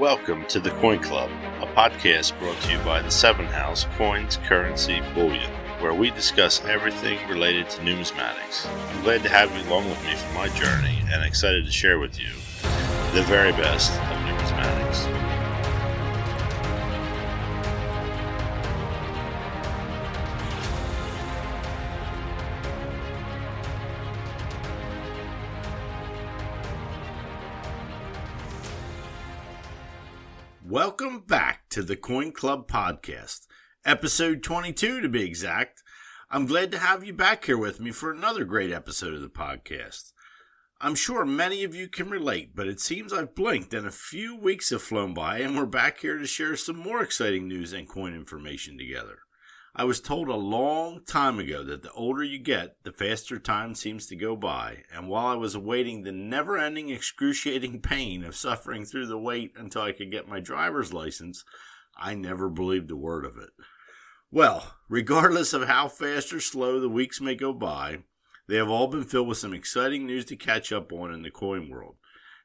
Welcome to The Coin Club, a podcast brought to you by the 7 House Coins Currency Bullion, where we discuss everything related to numismatics. I'm glad to have you along with me for my journey and excited to share with you the very best of numismatics. Welcome back to the Coin Club Podcast, episode 22 to be exact. I'm glad to have you back here with me for another great episode of the podcast. I'm sure many of you can relate, but it seems I've blinked and a few weeks have flown by and we're back here to share some more exciting news and coin information together. I was told a long time ago that the older you get, the faster time seems to go by, and while I was awaiting the never-ending excruciating pain of suffering through the wait until I could get my driver's license, I never believed a word of it. Well, regardless of how fast or slow the weeks may go by, they have all been filled with some exciting news to catch up on in the coin world.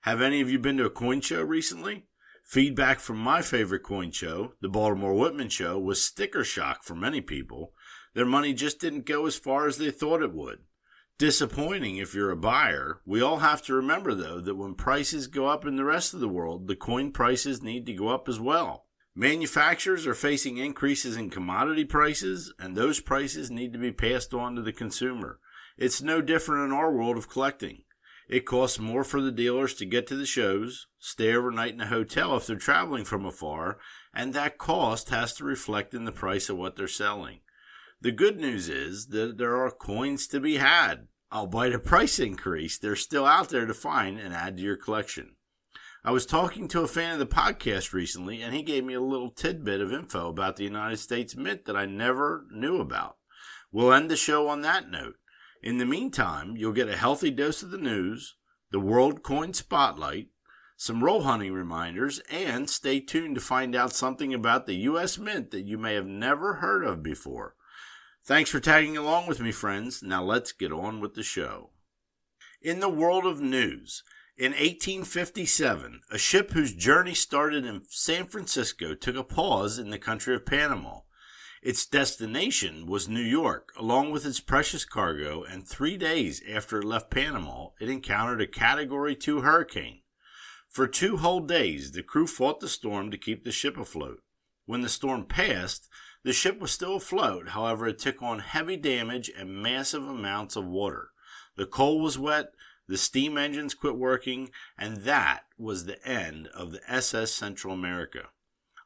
Have any of you been to a coin show recently? Feedback from my favorite coin show, the Baltimore Whitman Show, was sticker shock for many people. Their money just didn't go as far as they thought it would. Disappointing if you're a buyer. We all have to remember, though, that when prices go up in the rest of the world, the coin prices need to go up as well. Manufacturers are facing increases in commodity prices, and those prices need to be passed on to the consumer. It's no different in our world of collecting. It costs more for the dealers to get to the shows, stay overnight in a hotel if they're traveling from afar, and that cost has to reflect in the price of what they're selling. The good news is that there are coins to be had. Albeit a price increase, they're still out there to find and add to your collection. I was talking to a fan of the podcast recently, and he gave me a little tidbit of info about the United States Mint that I never knew about. We'll end the show on that note. In the meantime, you'll get a healthy dose of the news, the World Coin Spotlight, some roll hunting reminders, and stay tuned to find out something about the U.S. Mint that you may have never heard of before. Thanks for tagging along with me, friends. Now let's get on with the show. In the world of news, in 1857, a ship whose journey started in San Francisco took a pause in the country of Panama. Its destination was New York, along with its precious cargo, and 3 days after it left Panama, it encountered a Category 2 hurricane. For 2 whole days, the crew fought the storm to keep the ship afloat. When the storm passed, the ship was still afloat, however, it took on heavy damage and massive amounts of water. The coal was wet, the steam engines quit working, and that was the end of the SS Central America.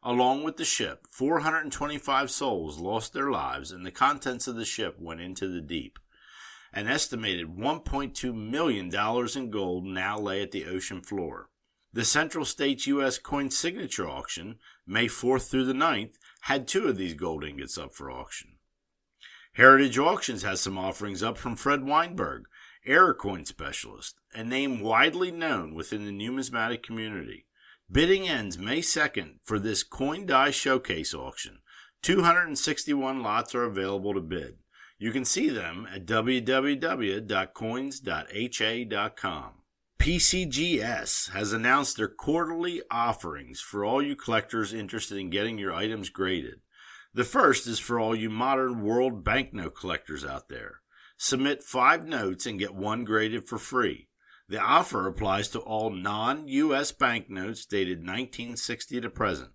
Along with the ship, 425 souls lost their lives, and the contents of the ship went into the deep. An estimated $1.2 million in gold now lay at the ocean floor. The Central States U.S. Coin Signature Auction, May 4th through the 9th, had 2 of these gold ingots up for auction. Heritage Auctions has some offerings up from Fred Weinberg, Error Coin Specialist, a name widely known within the numismatic community. Bidding ends May 2nd for this Coin Die Showcase auction. 261 lots are available to bid. You can see them at www.coins.ha.com. PCGS has announced their quarterly offerings for all you collectors interested in getting your items graded. The first is for all you modern world banknote collectors out there. Submit 5 notes and get 1 graded for free. The offer applies to all non-U.S. banknotes dated 1960 to present.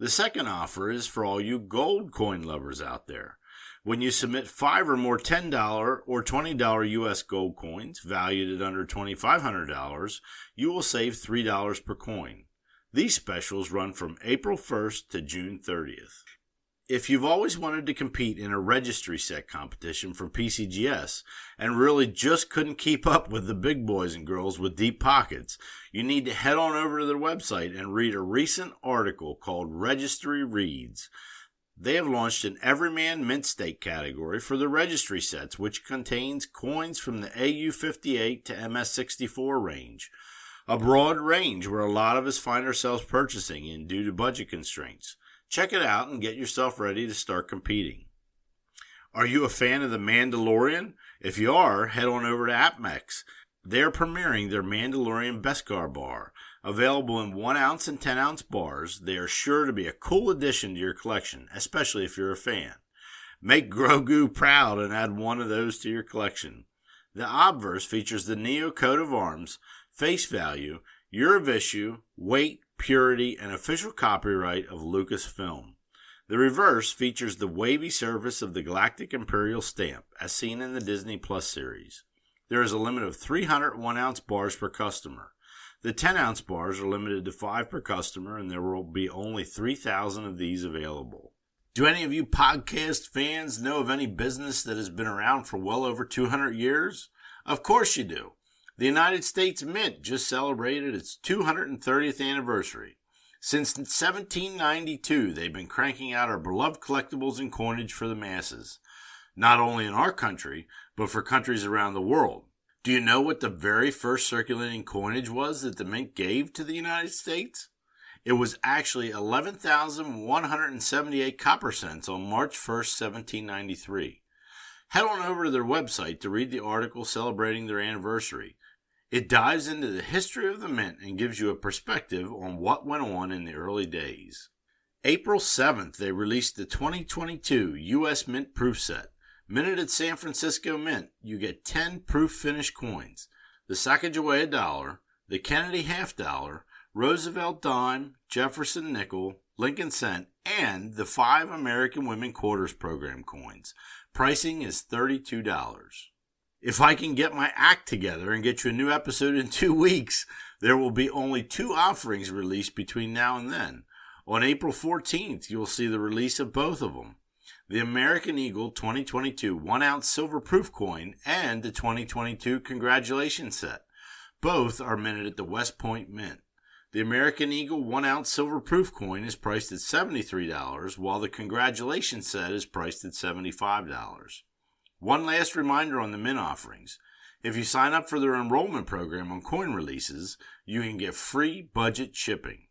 The second offer is for all you gold coin lovers out there. When you submit 5 or more $10 or $20 U.S. gold coins valued at under $2,500, you will save $3 per coin. These specials run from April 1st to June 30th. If you've always wanted to compete in a registry set competition from PCGS and really just couldn't keep up with the big boys and girls with deep pockets, you need to head on over to their website and read a recent article called Registry Reads. They have launched an Everyman Mint Stake category for the registry sets, which contains coins from the AU58 to MS64 range, a broad range where a lot of us find ourselves purchasing in due to budget constraints. Check it out and get yourself ready to start competing. Are you a fan of The Mandalorian? If you are, head on over to Apmex. They're premiering their Mandalorian Beskar bar, Available in 1-ounce and 10-ounce bars, they are sure to be a cool addition to your collection, especially if you're a fan. Make Grogu proud and add one of those to your collection. The obverse features the Neo coat of arms, face value, year of issue, weight, purity, and official copyright of Lucasfilm. The reverse features the wavy surface of the Galactic Imperial stamp, as seen in the Disney Plus series. There is a limit of 300 1-ounce bars per customer. The 10-ounce bars are limited to 5 per customer, and there will be only 3,000 of these available. Do any of you podcast fans know of any business that has been around for well over 200 years? Of course you do. The United States Mint just celebrated its 230th anniversary. Since 1792, they've been cranking out our beloved collectibles and coinage for the masses, not only in our country, but for countries around the world. Do you know what the very first circulating coinage was that the Mint gave to the United States? It was actually 11,178 copper cents on March 1st, 1793. Head on over to their website to read the article celebrating their anniversary. It dives into the history of the Mint and gives you a perspective on what went on in the early days. April 7th, they released the 2022 U.S. Mint Proof Set. Minted at San Francisco Mint, you get 10 proof-finished coins. The Sacagawea dollar, the Kennedy half dollar, Roosevelt dime, Jefferson nickel, Lincoln cent, and the 5 American Women Quarters Program coins. Pricing is $32. If I can get my act together and get you a new episode in 2 weeks, there will be only 2 offerings released between now and then. On April 14th, you will see the release of both of them. The American Eagle 2022 1-ounce silver proof coin and the 2022 Congratulations set. Both are minted at the West Point Mint. The American Eagle 1-ounce silver proof coin is priced at $73, while the Congratulations set is priced at $75. One last reminder on the Mint offerings. If you sign up for their enrollment program on coin releases, you can get free budget shipping.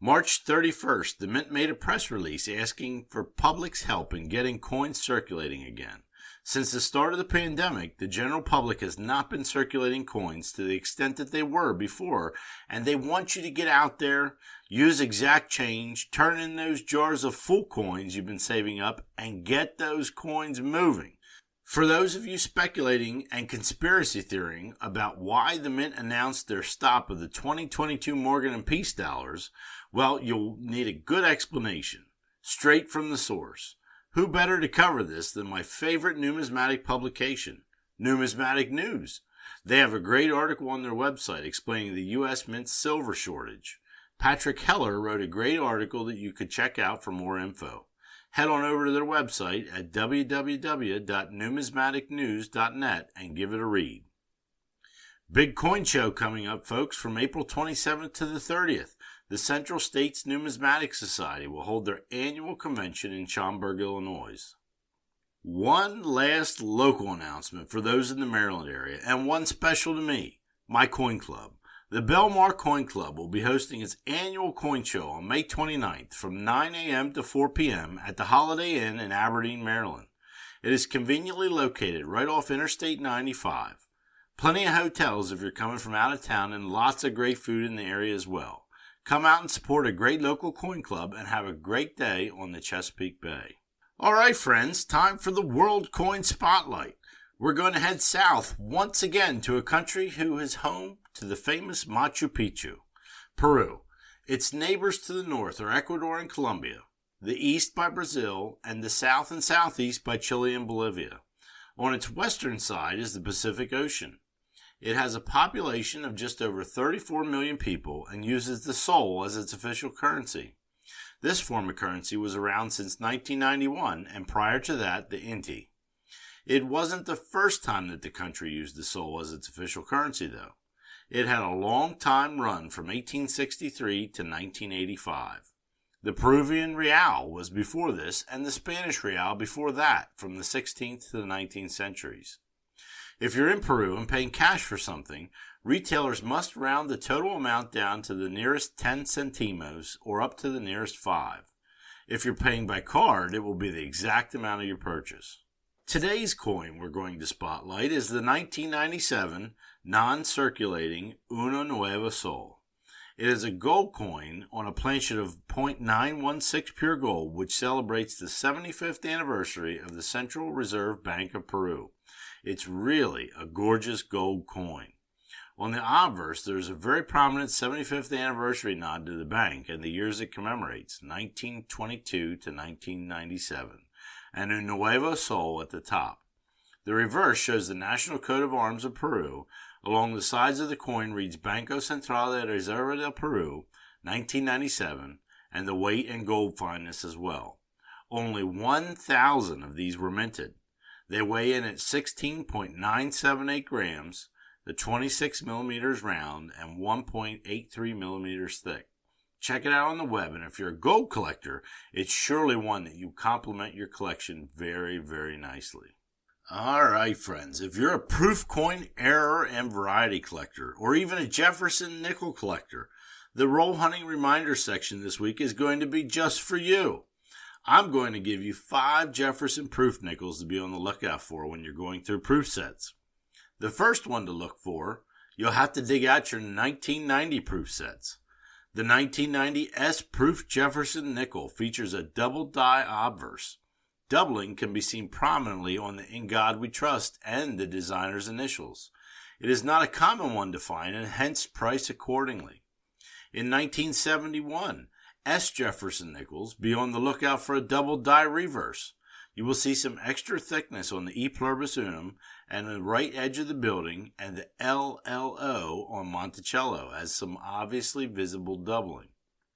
March 31st, the Mint made a press release asking for public's help in getting coins circulating again. Since the start of the pandemic, the general public has not been circulating coins to the extent that they were before, and they want you to get out there, use exact change, turn in those jars of full coins you've been saving up, and get those coins moving. For those of you speculating and conspiracy theorying about why the Mint announced their stop of the 2022 Morgan and Peace dollars, well, you'll need a good explanation, straight from the source. Who better to cover this than my favorite numismatic publication, Numismatic News? They have a great article on their website explaining the U.S. Mint silver shortage. Patrick Heller wrote a great article that you could check out for more info. Head on over to their website at www.numismaticnews.net and give it a read. Big coin show coming up, folks, from April 27th to the 30th. The Central States Numismatic Society will hold their annual convention in Schaumburg, Illinois. One last local announcement for those in the Maryland area, and one special to me, my coin club. The Belmar Coin Club will be hosting its annual coin show on May 29th from 9 a.m. to 4 p.m. at the Holiday Inn in Aberdeen, Maryland. It is conveniently located right off Interstate 95. Plenty of hotels if you're coming from out of town, and lots of great food in the area as well. Come out and support a great local coin club and have a great day on the Chesapeake Bay. All right, friends, time for the World Coin Spotlight. We're going to head south once again to a country who is home to the famous Machu Picchu, Peru. Its neighbors to the north are Ecuador and Colombia, the east by Brazil, and the south and southeast by Chile and Bolivia. On its western side is the Pacific Ocean. It has a population of just over 34 million people and uses the sol as its official currency. This form of currency was around since 1991, and prior to that, the Inti. It wasn't the first time that the country used the sol as its official currency, though. It had a long time run from 1863 to 1985. The Peruvian real was before this, and the Spanish real before that, from the 16th to the 19th centuries. If you're in Peru and paying cash for something, retailers must round the total amount down to the nearest 10 centimos or up to the nearest 5. If you're paying by card, it will be the exact amount of your purchase. Today's coin we're going to spotlight is the 1997 non-circulating Una Nueva Sol. It is a gold coin on a planshet of 0.916 pure gold, which celebrates the 75th anniversary of the Central Reserve Bank of Peru. It's really a gorgeous gold coin. On the obverse, there is a very prominent 75th anniversary nod to the bank and the years it commemorates, 1922 to 1997, and a Nuevo Sol at the top. The reverse shows the National Coat of Arms of Peru. Along the sides of the coin reads Banco Central de Reserva del Peru, 1997, and the weight and gold fineness as well. Only 1,000 of these were minted. They weigh in at 16.978 grams, the 26 millimeters round and 1.83 millimeters thick. Check it out on the web, and if you're a gold collector, it's surely one that you complement your collection very, very nicely. Alright friends, if you're a proof coin, error, and variety collector, or even a Jefferson nickel collector, the roll hunting reminder section this week is going to be just for you. I'm going to give you 5 Jefferson proof nickels to be on the lookout for when you're going through proof sets. The first one to look for, you'll have to dig out your 1990 proof sets. The 1990 S-Proof Jefferson Nickel features a double die obverse. Doubling can be seen prominently on the In God We Trust and the designer's initials. It is not a common one to find and hence priced accordingly. In 1971, S. Jefferson Nickels, be on the lookout for a double die reverse. You will see some extra thickness on the E Pluribus Unum and the right edge of the building and the LLO on Monticello as some obviously visible doubling.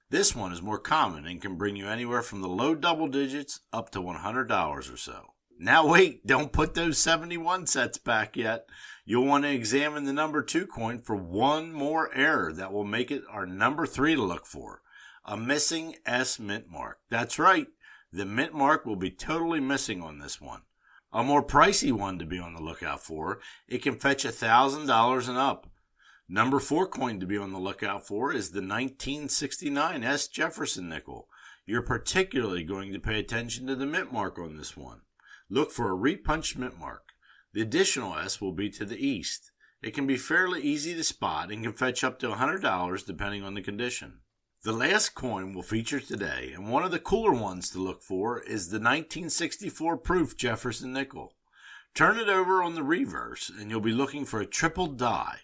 This one is more common and can bring you anywhere from the low double digits up to $100 or so. Now wait, don't put those 71 sets back yet. You'll want to examine the number 2 coin for one more error that will make it our number 3 to look for. A missing S mint mark. That's right. The mint mark will be totally missing on this one. A more pricey one to be on the lookout for, it can fetch $1,000 and up. Number 4 coin to be on the lookout for is the 1969 S. Jefferson nickel. You're particularly going to pay attention to the mint mark on this one. Look for a repunched mint mark. The additional S will be to the east. It can be fairly easy to spot and can fetch up to $100 depending on the condition. The last coin we'll feature today, and one of the cooler ones to look for, is the 1964 proof Jefferson nickel. Turn it over on the reverse, and you'll be looking for a triple die.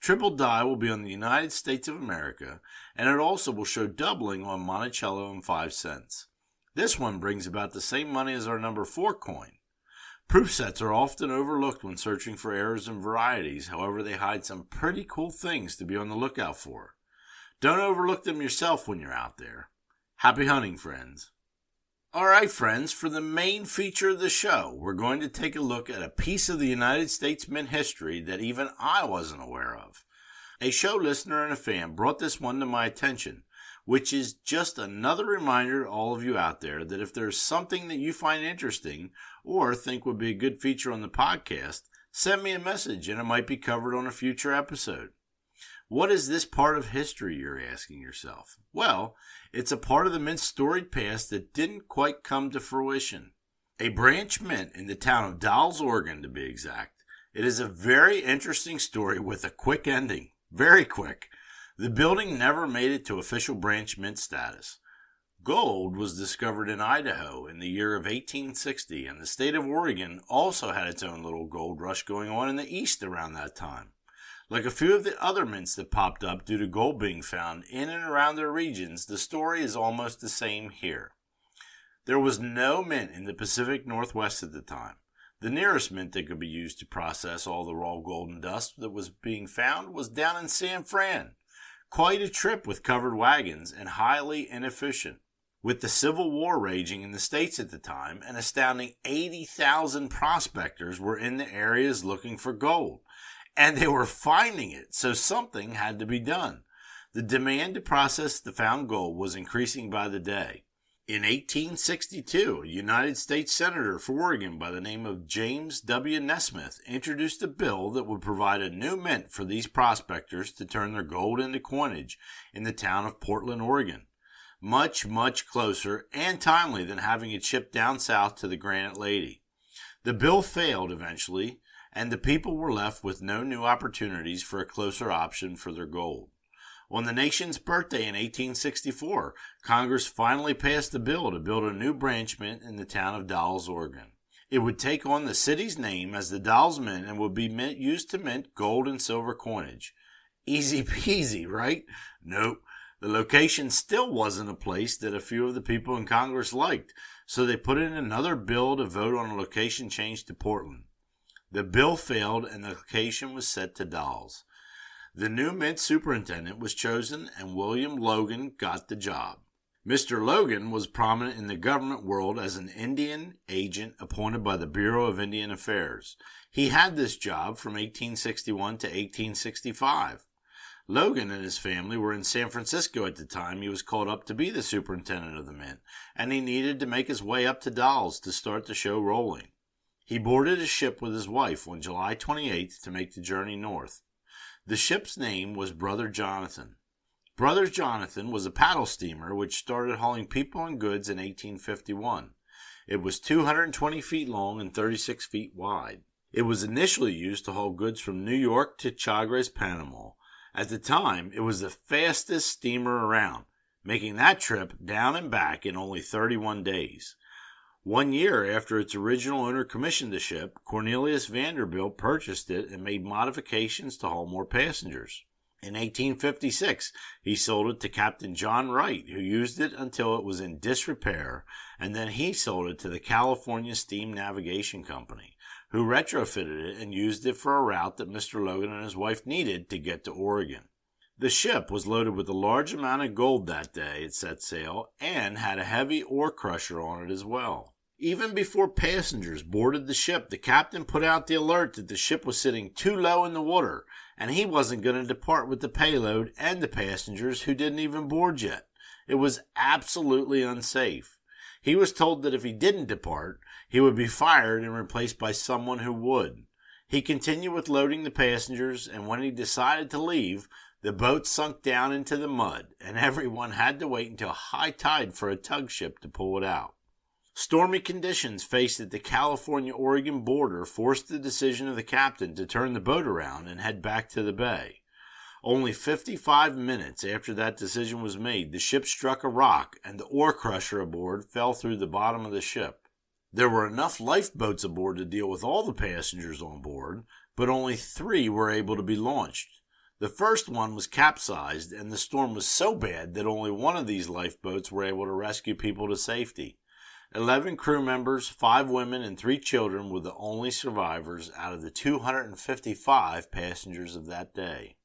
Triple die will be on the United States of America, and it also will show doubling on Monticello and 5 cents. This one brings about the same money as our number 4 coin. Proof sets are often overlooked when searching for errors and varieties, however they hide some pretty cool things to be on the lookout for. Don't overlook them yourself when you're out there. Happy hunting, friends. Alright, friends, for the main feature of the show, we're going to take a look at a piece of the United States mint history that even I wasn't aware of. A show listener and a fan brought this one to my attention, which is just another reminder to all of you out there that if there's something that you find interesting or think would be a good feature on the podcast, send me a message and it might be covered on a future episode. What is this part of history, you're asking yourself? Well, it's a part of the mint's storied past that didn't quite come to fruition. A branch mint in the town of Dalles, Oregon, to be exact. It is a very interesting story with a quick ending. Very quick. The building never made it to official branch mint status. Gold was discovered in Idaho in the year of 1860, and the state of Oregon also had its own little gold rush going on in the east around that time. Like a few of the other mints that popped up due to gold being found in and around their regions, the story is almost the same here. There was no mint in the Pacific Northwest at the time. The nearest mint that could be used to process all the raw gold and dust that was being found was down in San Fran. Quite a trip with covered wagons and highly inefficient. With the Civil War raging in the States at the time, an astounding 80,000 prospectors were in the areas looking for gold. And they were finding it, so something had to be done. The demand to process the found gold was increasing by the day. In 1862, a United States Senator for Oregon by the name of James W. Nesmith introduced a bill that would provide a new mint for these prospectors to turn their gold into coinage in the town of Portland, Oregon. Much, much closer and timely than having it shipped down south to the Granite Lady. The bill failed eventually, and the people were left with no new opportunities for a closer option for their gold. On the nation's birthday in 1864, Congress finally passed a bill to build a new branch mint in the town of Dalles, Oregon. It would take on the city's name as the Dalles Mint and would be used to mint gold and silver coinage. Easy peasy, right? Nope. The location still wasn't a place that a few of the people in Congress liked, so they put in another bill to vote on a location change to Portland. The bill failed and the location was set to Dalles. The new mint superintendent was chosen, and William Logan got the job. Mr. Logan was prominent in the government world as an Indian agent appointed by the Bureau of Indian Affairs. He had this job from 1861 to 1865. Logan and his family were in San Francisco at the time he was called up to be the superintendent of the mint, and he needed to make his way up to Dalles to start the show rolling. He boarded a ship with his wife on July 28th to make the journey north. The ship's name was Brother Jonathan. Brother Jonathan was a paddle steamer which started hauling people and goods in 1851. It was 220 feet long and 36 feet wide. It was initially used to haul goods from New York to Chagres, Panama. At the time, it was the fastest steamer around, making that trip down and back in only 31 days. 1 year after its original owner commissioned the ship, Cornelius Vanderbilt purchased it and made modifications to haul more passengers. In 1856, he sold it to Captain John Wright, who used it until it was in disrepair, and then he sold it to the California Steam Navigation Company, who retrofitted it and used it for a route that Mr. Logan and his wife needed to get to Oregon. The ship was loaded with a large amount of gold that day it set sail, and had a heavy ore crusher on it as well. Even before passengers boarded the ship, the captain put out the alert that the ship was sitting too low in the water, and he wasn't going to depart with the payload and the passengers who didn't even board yet. It was absolutely unsafe. He was told that if he didn't depart, he would be fired and replaced by someone who would. He continued with loading the passengers, and when he decided to leave, the boat sunk down into the mud, and everyone had to wait until high tide for a tug ship to pull it out. Stormy conditions faced at the California-Oregon border forced the decision of the captain to turn the boat around and head back to the bay. Only 55 minutes after that decision was made, the ship struck a rock and the ore crusher aboard fell through the bottom of the ship. There were enough lifeboats aboard to deal with all the passengers on board, but only 3 were able to be launched. The first one was capsized, and the storm was so bad that only one of these lifeboats were able to rescue people to safety. 11 crew members, 5 women, and 3 children were the only survivors out of the 255 passengers of that day.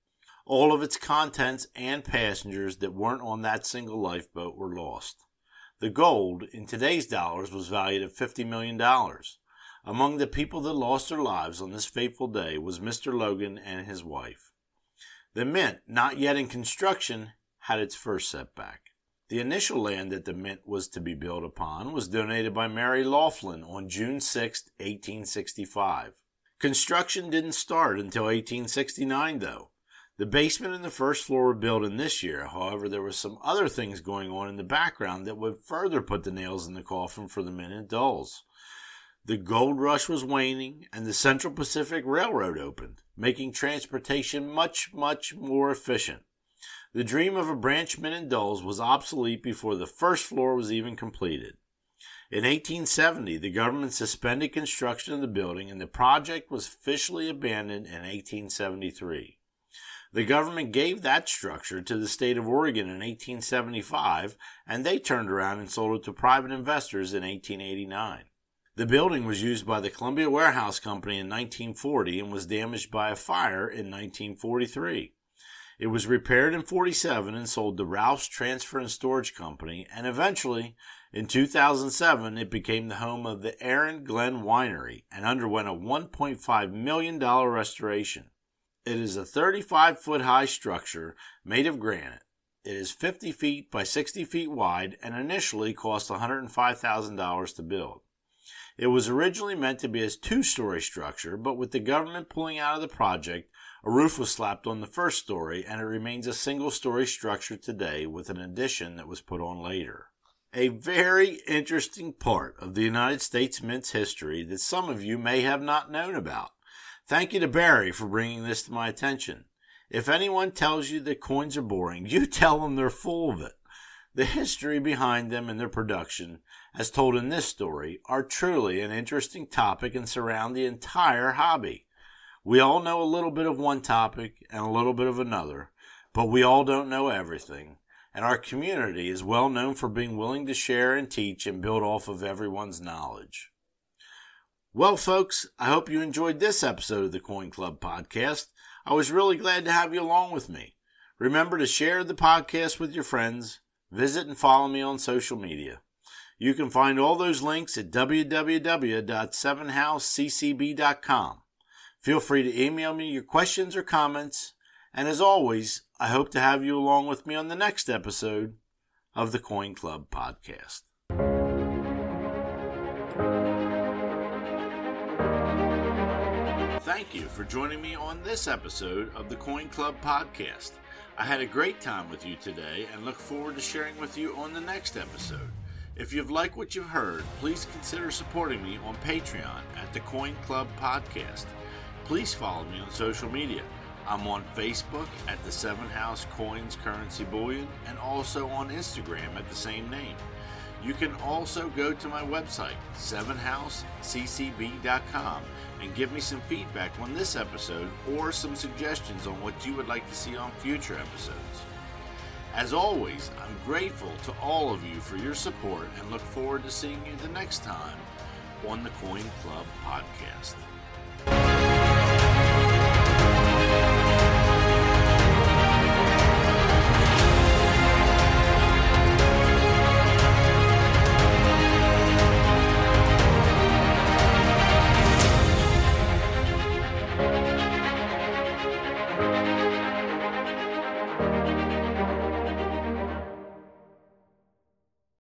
All of its contents and passengers that weren't on that single lifeboat were lost. The gold, in today's dollars, was valued at $50 million. Among the people that lost their lives on this fateful day was Mr. Logan and his wife. The mint, not yet in construction, had its first setback. The initial land that the mint was to be built upon was donated by Mary Laughlin on June 6, 1865. Construction didn't start until 1869, though. The basement and the first floor were built in this year. However, there were some other things going on in the background that would further put the nails in the coffin for the mint at Dalles. The gold rush was waning, and the Central Pacific Railroad opened, making transportation much, much more efficient. The dream of a branch mint in Dalles was obsolete before the first floor was even completed. In 1870, the government suspended construction of the building, and the project was officially abandoned in 1873. The government gave that structure to the state of Oregon in 1875, and they turned around and sold it to private investors in 1889. The building was used by the Columbia Warehouse Company in 1940 and was damaged by a fire in 1943. It was repaired in 1947 and sold to Ralph's Transfer and Storage Company, and eventually, in 2007, it became the home of the Aaron Glenn Winery and underwent a $1.5 million restoration. It is a 35-foot-high structure made of granite. It is 50 feet by 60 feet wide and initially cost $105,000 to build. It was originally meant to be a 2-story structure, but with the government pulling out of the project, a roof was slapped on the first story, and it remains a single-story structure today with an addition that was put on later. A very interesting part of the United States Mint's history that some of you may have not known about. Thank you to Barry for bringing this to my attention. If anyone tells you that coins are boring, you tell them they're full of it. The history behind them and their production, as told in this story, are truly an interesting topic and surround the entire hobby. We all know a little bit of one topic and a little bit of another, but we all don't know everything, and our community is well known for being willing to share and teach and build off of everyone's knowledge. Well, folks, I hope you enjoyed this episode of the Coin Club Podcast. I was really glad to have you along with me. Remember to share the podcast with your friends. Visit and follow me on social media. You can find all those links at www.7houseccb.com. Feel free to email me your questions or comments. And as always, I hope to have you along with me on the next episode of the Coin Club Podcast. Thank you for joining me on this episode of the Coin Club Podcast. I had a great time with you today and look forward to sharing with you on the next episode. If you've liked what you've heard, please consider supporting me on Patreon at the Coin Club Podcast. Please follow me on social media. I'm on Facebook at the 7 House Coins Currency Bullion and also on Instagram at the same name. You can also go to my website, 7houseccb.com, and give me some feedback on this episode or some suggestions on what you would like to see on future episodes. As always, I'm grateful to all of you for your support and look forward to seeing you the next time on the Coin Club Podcast.